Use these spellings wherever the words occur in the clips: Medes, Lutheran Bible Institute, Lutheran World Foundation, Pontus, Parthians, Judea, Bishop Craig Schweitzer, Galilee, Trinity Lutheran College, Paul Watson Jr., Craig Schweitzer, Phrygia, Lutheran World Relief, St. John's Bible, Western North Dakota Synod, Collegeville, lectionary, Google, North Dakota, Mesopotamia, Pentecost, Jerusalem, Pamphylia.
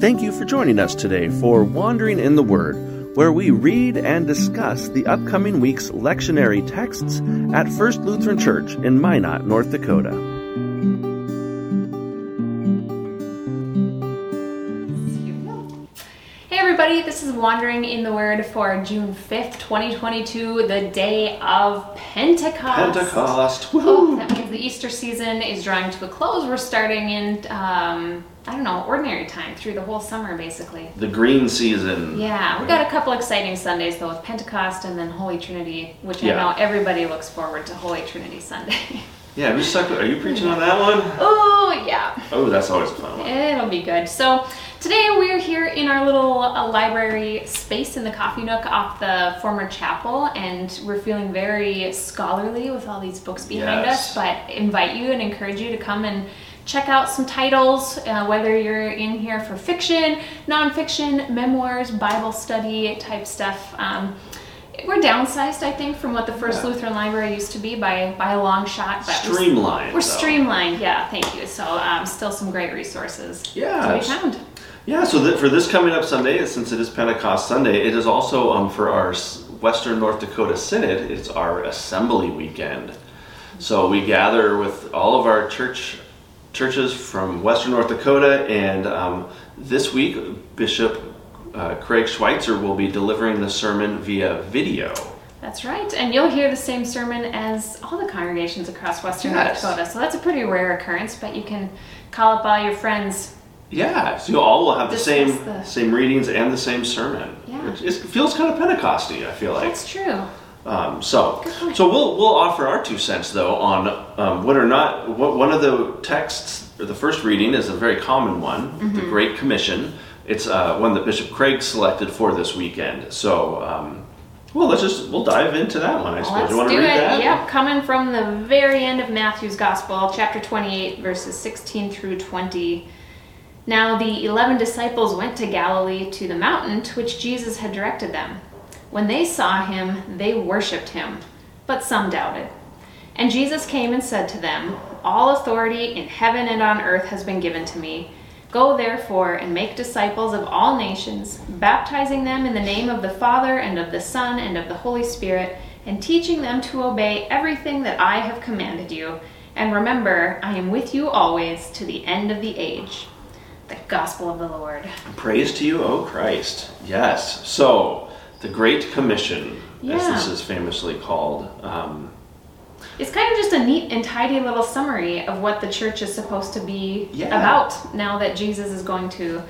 Thank you for joining us today for Wandering in the Word, where we read and discuss the upcoming week's lectionary texts at First Lutheran Church in Minot, North Dakota. This is Wandering in the Word for June 5th, 2022, the day of Pentecost. Pentecost. Woo-hoo. Oh, that means the Easter season is drawing to a close. We're starting in, ordinary time through the whole summer, basically. The green season. Yeah, we've got a couple exciting Sundays, though, with Pentecost and then Holy Trinity, which I know everybody looks forward to Holy Trinity Sunday. Yeah, are you preaching on that one? Oh, yeah. Oh, that's always a fun one. It'll be good. So today we're here in our little library space in the coffee nook off the former chapel, and we're feeling very scholarly with all these books behind us, but invite you and encourage you to come and check out some titles, whether you're in here for fiction, nonfiction, memoirs, Bible study type stuff. We're downsized, I think, from what the First Lutheran Library used to be by a long shot. But streamlined. We're streamlined, yeah, thank you. So still some great resources to be found. Yeah, so for this coming up Sunday, since it is Pentecost Sunday, it is also for our Western North Dakota Synod, it's our assembly weekend. So we gather with all of our churches from Western North Dakota, and this week, Bishop Craig Schweitzer will be delivering the sermon via video. That's right, and you'll hear the same sermon as all the congregations across Western North Dakota, so that's a pretty rare occurrence, but you can call up all your friends. Yeah, so you all will have the same readings and the same sermon. Yeah. It feels kind of Pentecost-y, I feel like. That's true. So we'll offer our 2 cents, though, on one of the texts, or the first reading is a very common one, the Great Commission. It's one that Bishop Craig selected for this weekend. So, we'll dive into that one, I suppose. You want to read that? Yep, coming from the very end of Matthew's Gospel, chapter 28, verses 16 through 20. Now the 11 disciples went to Galilee to the mountain to which Jesus had directed them. When they saw him, they worshipped him, but some doubted. And Jesus came and said to them, "All authority in heaven and on earth has been given to me. Go therefore and make disciples of all nations, baptizing them in the name of the Father and of the Son and of the Holy Spirit, and teaching them to obey everything that I have commanded you. And remember, I am with you always to the end of the age." The Gospel of the Lord. Praise to you, O Christ. Yes. So, the Great Commission, as this is famously called. It's kind of just a neat and tidy little summary of what the church is supposed to be about now that Jesus is going to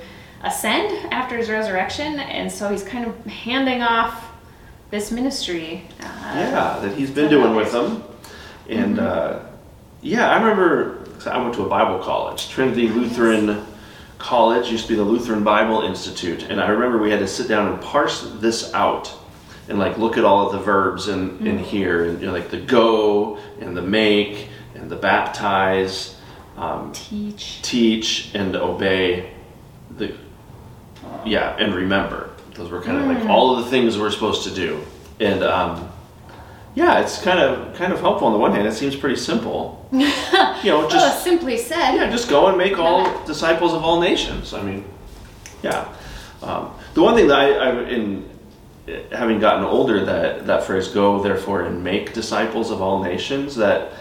ascend after his resurrection, and so he's kind of handing off this ministry that he's been doing with them. And I remember I went to a Bible college, Trinity Lutheran College, used to be the Lutheran Bible Institute, and I remember we had to sit down and parse this out. And look at all of the verbs in here, and the go and the make and the baptize, teach and obey, and remember. Those were kind of all of the things we're supposed to do. And it's kind of helpful on the one hand. It seems pretty simple, just simply said. Yeah, just go and make all disciples of all nations. I mean, the one thing that having gotten older, that phrase, "go therefore and make disciples of all nations," that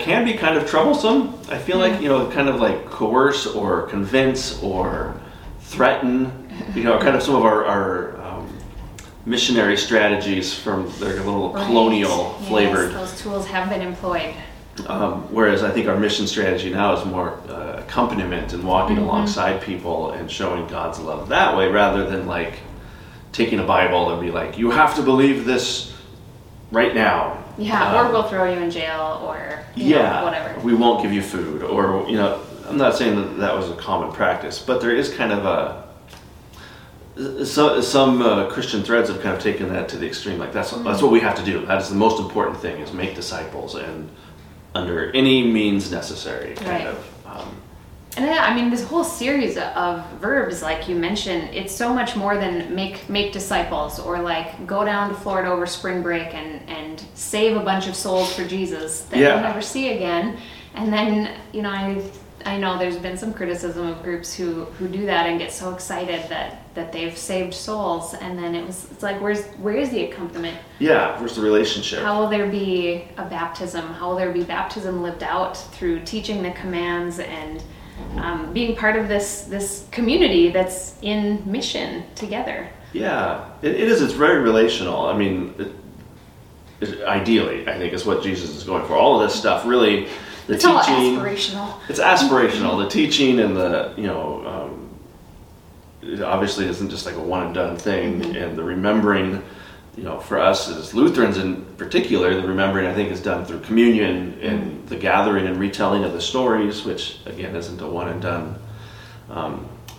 can be kind of troublesome. I feel like, kind of like coerce or convince or threaten, kind of some of our missionary strategies from their little colonial flavored. Yes, those tools have been employed. Whereas I think our mission strategy now is more accompaniment and walking alongside people and showing God's love that way, rather than taking a Bible and be like, "You have to believe this right now." Yeah, or we'll throw you in jail, or whatever. We won't give you food, or I'm not saying that was a common practice, but there is kind of some Christian threads have kind of taken that to the extreme. That's what we have to do. That is the most important thing: is make disciples, and under any means necessary, kind of. And this whole series of verbs, like you mentioned, it's so much more than make disciples, or go down to Florida over spring break and save a bunch of souls for Jesus that you'll never see again. And then, I I know there's been some criticism of groups who do that and get so excited that they've saved souls, and then it's like, where's the accompaniment? Yeah, where's the relationship? How will there be a baptism? How will there be baptism lived out through teaching the commands and being part of this community that's in mission together? Yeah, it is. It's very relational. I mean, ideally, I think, is what Jesus is going for. All of this stuff, really. It's all aspirational. It's aspirational. The teaching and the, it obviously isn't just like a one and done thing. Mm-hmm. And the remembering, for us as Lutherans in particular, the remembering, I think, is done through communion and mm-hmm. the gathering and retelling of the stories, which, again, isn't a one and done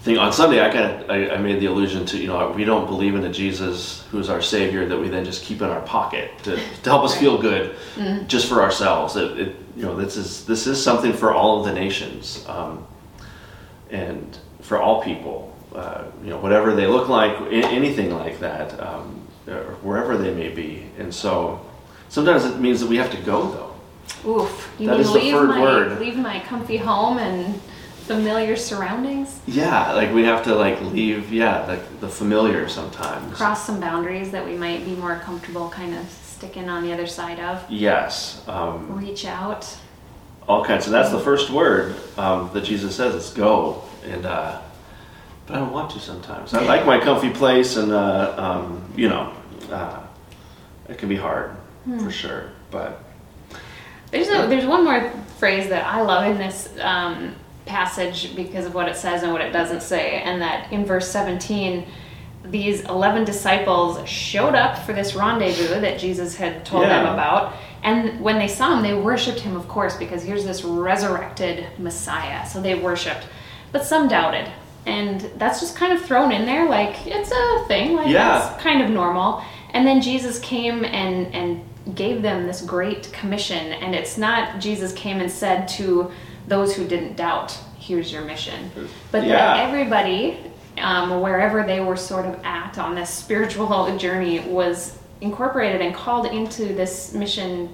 thing. On Sunday, I made the allusion to, we don't believe in a Jesus who's our Savior that we then just keep in our pocket to help us right. feel good mm-hmm. just for ourselves. This is something for all of the nations, and for all people, whatever they look like, anything like that, or wherever they may be. And so sometimes it means that we have to go, though. Oof. You that mean is the third word. Leave my comfy home and familiar surroundings? Yeah, we have to leave, the familiar sometimes. Cross some boundaries that we might be more comfortable kind of sticking on the other side of. Yes. Reach out. All kinds. So that's the first word that Jesus says is go. And but I don't want to sometimes. I like my comfy place, and it can be hard for sure. But there's one more phrase that I love in this passage because of what it says and what it doesn't say, and that in verse 17. These 11 disciples showed up for this rendezvous that Jesus had told them about. And when they saw him, they worshipped him, of course, because here's this resurrected Messiah. So they worshipped. But some doubted. And that's just kind of thrown in there, it's a thing. That's kind of normal. And then Jesus came and gave them this great commission. And it's not Jesus came and said to those who didn't doubt, here's your mission. But then everybody... wherever they were sort of at on this spiritual journey was incorporated and called into this mission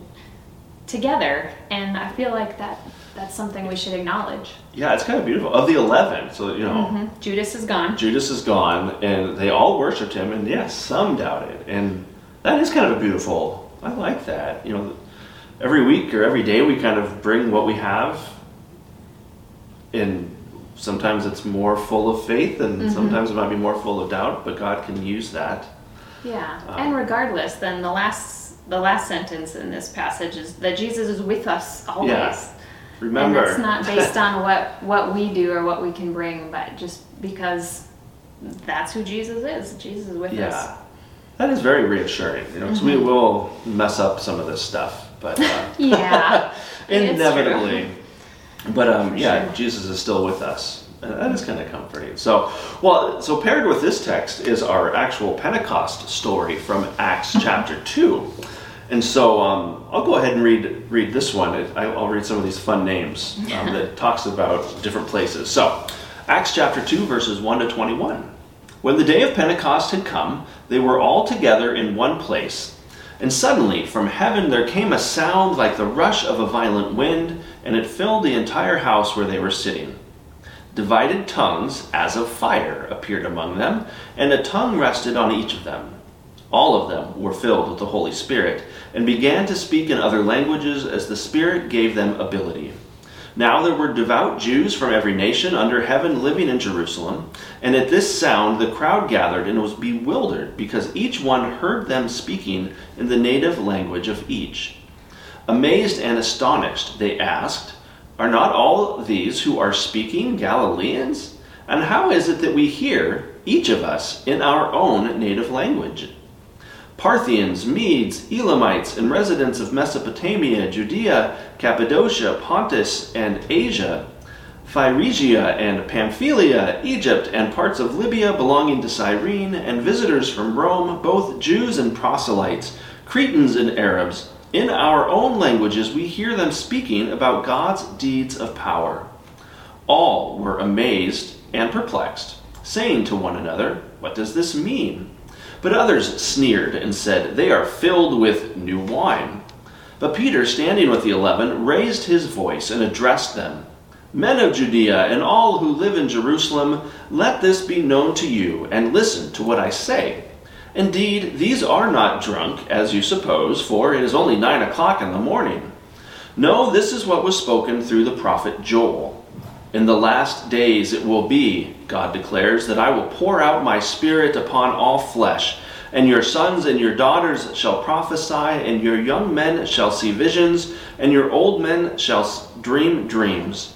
together, and I feel like that's something we should acknowledge. Yeah, it's kind of beautiful. Of the 11, so mm-hmm. Judas is gone, and they all worshipped him, and some doubted, and that is kind of a beautiful. I like that. Every week or every day we kind of bring what we have in. Sometimes it's more full of faith, and mm-hmm. sometimes it might be more full of doubt, but God can use that. Yeah, and regardless, then the last sentence in this passage is that Jesus is with us always. Yeah. Remember. And it's not based on what we do or what we can bring, but just because that's who Jesus is. Jesus is with us. Yeah, that is very reassuring, mm-hmm. so we will mess up some of this stuff, but... yeah, inevitably. It's true. But Jesus is still with us. That is kind of comforting. So paired with this text is our actual Pentecost story from Acts chapter 2. And so I'll go ahead and read this one. I'll read some of these fun names that talks about different places. So Acts chapter 2, verses 1 to 21. When the day of Pentecost had come, they were all together in one place. And suddenly from heaven there came a sound like the rush of a violent wind, and it filled the entire house where they were sitting. Divided tongues, as of fire, appeared among them, and a tongue rested on each of them. All of them were filled with the Holy Spirit, and began to speak in other languages as the Spirit gave them ability. Now there were devout Jews from every nation under heaven living in Jerusalem, and at this sound the crowd gathered and was bewildered, because each one heard them speaking in the native language of each. Amazed and astonished, they asked, "Are not all these who are speaking Galileans? And how is it that we hear, each of us, in our own native language? Parthians, Medes, Elamites, and residents of Mesopotamia, Judea, Cappadocia, Pontus, and Asia, Phrygia and Pamphylia, Egypt, and parts of Libya belonging to Cyrene, and visitors from Rome, both Jews and proselytes, Cretans and Arabs, in our own languages we hear them speaking about God's deeds of power." All were amazed and perplexed, saying to one another, "What does this mean?" But others sneered and said, "They are filled with new wine." But Peter, standing with the 11, raised his voice and addressed them. Men of Judea and all who live in Jerusalem, let this be known to you, and listen to what I say. Indeed, these are not drunk, as you suppose, for it is only 9 o'clock in the morning. No, this is what was spoken through the prophet Joel. In the last days it will be, God declares, that I will pour out my Spirit upon all flesh, and your sons and your daughters shall prophesy, and your young men shall see visions, and your old men shall dream dreams.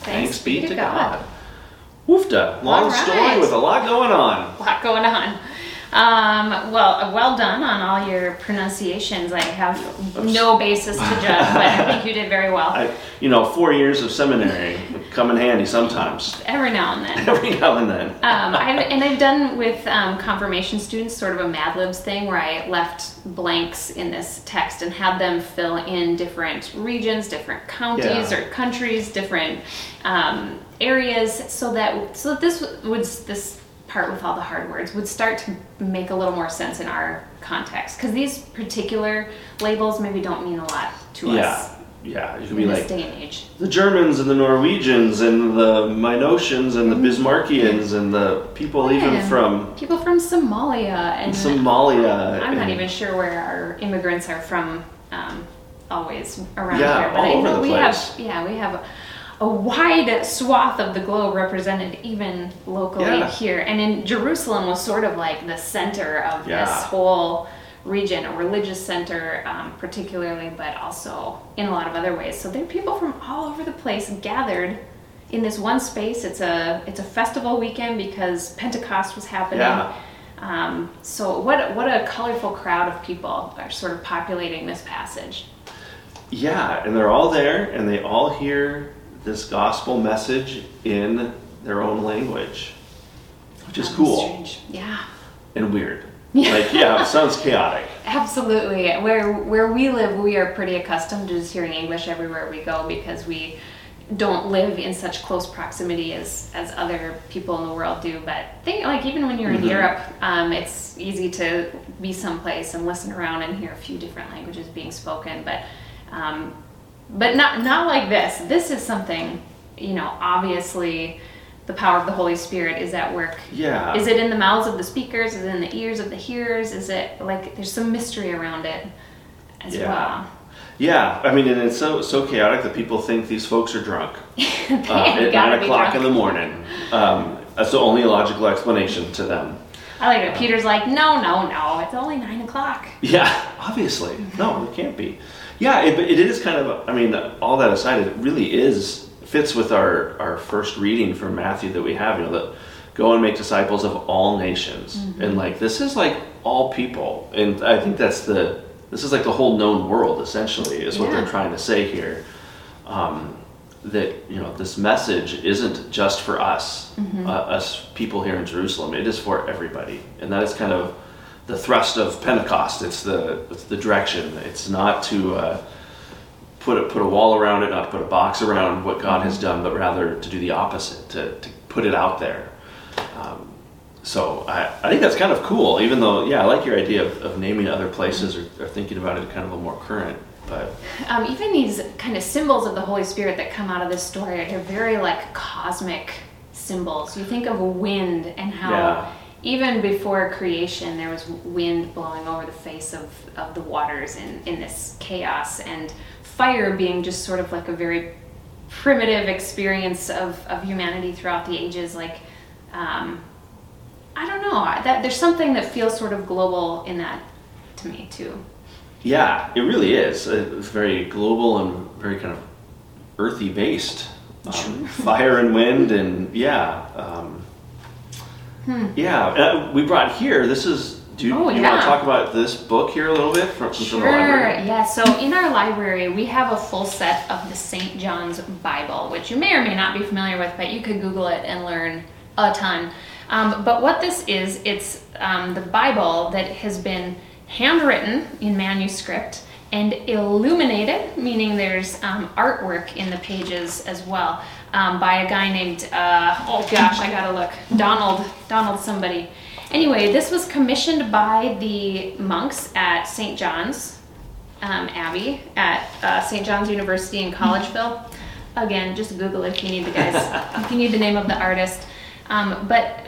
Thanks be to God. Woofda. Long right. Story with a lot going on. Well done on all your pronunciations. I have no basis to judge, but I think you did very well. 4 years of seminary come in handy sometimes. Every now and then. I've done with confirmation students sort of a Mad Libs thing where I left blanks in this text and had them fill in different regions, different counties or countries, different areas, so that this part with all the hard words would start to make a little more sense in our context, because these particular labels maybe don't mean a lot to us. Yeah, you could be like day and age. The Germans and the Norwegians and the Minotians and the Bismarckians and the people even from... People from Somalia and... I'm not even sure where our immigrants are from always around here. But all over the place. We have a wide swath of the globe represented even locally here. And in Jerusalem was sort of like the center of this whole region, a religious center particularly, but also in a lot of other ways. So there are people from all over the place gathered in this one space. It's a festival weekend because Pentecost was happening. So what a colorful crowd of people are sort of populating this passage. Yeah, and they're all there and they all hear this gospel message in their own language, which is cool. Strange. Yeah. And weird. It sounds chaotic. Absolutely. Where we live, we are pretty accustomed to just hearing English everywhere we go because we don't live in such close proximity as other people in the world do. But think, even when you're in Europe, it's easy to be someplace and listen around and hear a few different languages being spoken. But not like this. This is something, obviously the power of the Holy Spirit is at work. Yeah. Is it in the mouths of the speakers? Is it in the ears of the hearers? Is it there's some mystery around it as well? Yeah. And it's so chaotic that people think these folks are drunk at 9 o'clock in the morning. That's the only logical explanation to them. I like it. Peter's like, no, it's only 9 o'clock. Yeah, obviously. No, it can't be. Yeah, it is kind of, all that aside, it really fits with our first reading from Matthew that we have, that go and make disciples of all nations. Mm-hmm. And this is all people. And I think this is the whole known world, essentially, is what they're trying to say here. That, this message isn't just for us, us people here in Jerusalem. It is for everybody. And that is kind of the thrust of Pentecost. It's the direction. It's not to put a wall around it, not to put a box around what God has done, but rather to do the opposite, to put it out there. So I think that's kind of cool, even though, I like your idea of naming other places or thinking about it kind of a more current. But even these kind of symbols of the Holy Spirit that come out of this story, they're very cosmic symbols. You think of wind and how... Yeah. Even before creation, there was wind blowing over the face of the waters in this chaos, and fire being just sort of a very primitive experience of humanity throughout the ages. I don't know. There's something that feels sort of global in that to me, too. Yeah, it really is. It's very global and very kind of earthy-based. Fire and wind and... Yeah, we brought here, this is, Do you want to talk about this book here a little bit from the library? Sure, yeah. So in our library, we have a full set of the St. John's Bible, which you may or may not be familiar with, but you could Google it and learn a ton. But what this is, it's the Bible that has been handwritten in manuscript and illuminated, meaning there's artwork in the pages as well, by a guy named, Donald somebody. Anyway, this was commissioned by the monks at St. John's Abbey at St. John's University in Collegeville. Again, just Google if you need the guys, if you need the name of the artist. But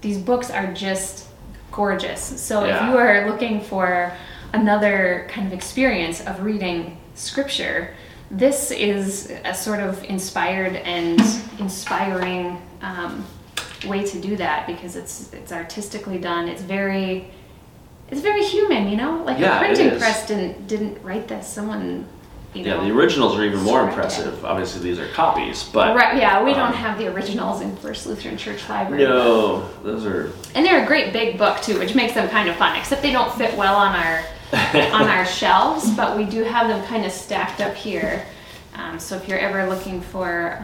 these books are just gorgeous. So if you are looking for another kind of experience of reading Scripture, this is a sort of inspired and inspiring way to do that, because it's artistically done. It's very human, you know. Like the printing press didn't write this. Someone, the originals are even more impressive. Obviously, these are copies, but we don't have the originals in First Lutheran Church Library. No, those are, and they're a great big book too, which makes them kind of fun. Except they don't fit well on our shelves, but we do have them kind of stacked up here. So if you're ever looking for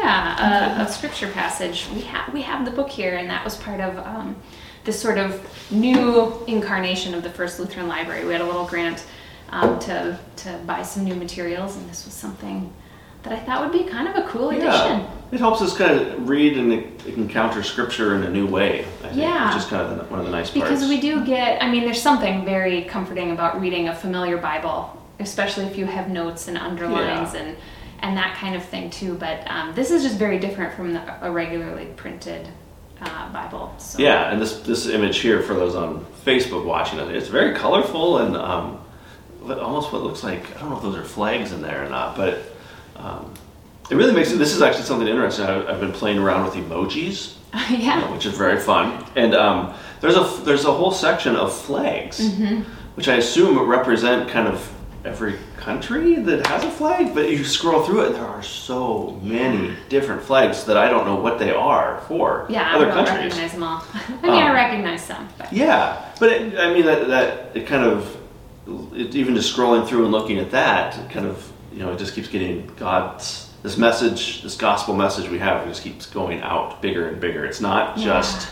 a scripture passage, we have the book here, and that was part of this sort of new incarnation of the First Lutheran Library. We had a little grant to buy some new materials, and this was something that I thought would be kind of a cool addition. It helps us kind of read and encounter Scripture in a new way, I think, which is kind of one of the nice parts. Because we do get, there's something very comforting about reading a familiar Bible, especially if you have notes and underlines and that kind of thing too, but this is just very different from a regularly printed Bible. So. Yeah, and this image here, for those on Facebook watching it, it's very colorful and almost what looks like, I don't know if those are flags in there or not, but it really makes it, this is actually something interesting. I've been playing around with emojis, which is very fun, and there's a whole section of flags, which I assume represent kind of every country that has a flag, but you scroll through it and there are so many different flags that I don't know what they are for other countries. I don't recognize them all. I recognize some. But. Yeah, but even just scrolling through and looking at that, it kind of, it just keeps getting God's, this message, this gospel message we have, it just keeps going out bigger and bigger. It's not just,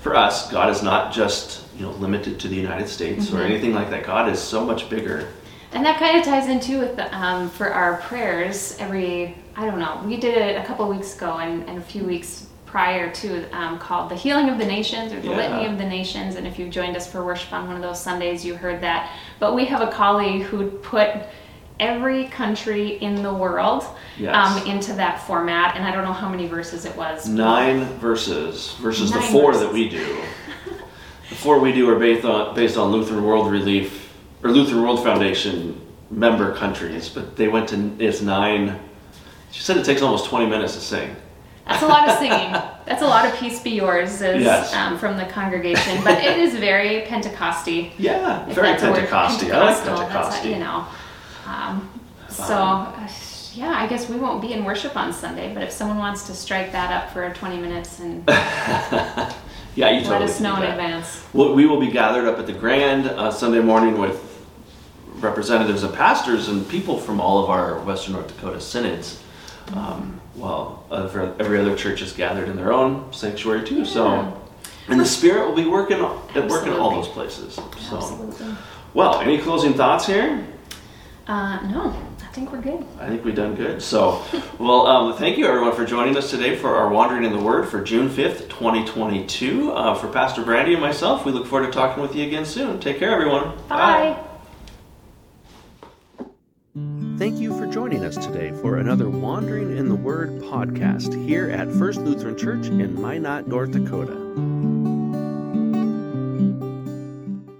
for us, God is not just, limited to the United States or anything like that. God is so much bigger. And that kind of ties in too with for our prayers. We did it a couple weeks ago and a few weeks prior to, called The Healing of the Nations or The Litany of the Nations. And if you've joined us for worship on one of those Sundays, you heard that. But we have a colleague who put every country in the world into that format. And I don't know how many verses it was. 9 verses versus the 4 verses that we do. The 4 we do are based on Lutheran World Relief or Lutheran World Foundation member countries, but they went to, it's 9. She said it takes almost 20 minutes to sing. That's a lot of singing. That's a lot of Peace Be Yours from the congregation, but it is very Pentecosty. Yeah, very Pentecosty. I like Pentecosty. I guess we won't be in worship on Sunday, but if someone wants to strike that up for 20 minutes and... let us know in advance. We will be gathered up at the Grand Sunday morning with representatives and pastors and people from all of our Western North Dakota synods. Every other church is gathered in their own sanctuary too. Yeah. So, and the Spirit will be working all those places. So, absolutely. Well, any closing thoughts here? No. I think we're good. I think we've done good. So, thank you everyone for joining us today for our Wandering in the Word for June 5th, 2022. For Pastor Brandy and myself, we look forward to talking with you again soon. Take care, everyone. Bye. Thank you for joining us today for another Wandering in the Word podcast here at First Lutheran Church in Minot, North Dakota.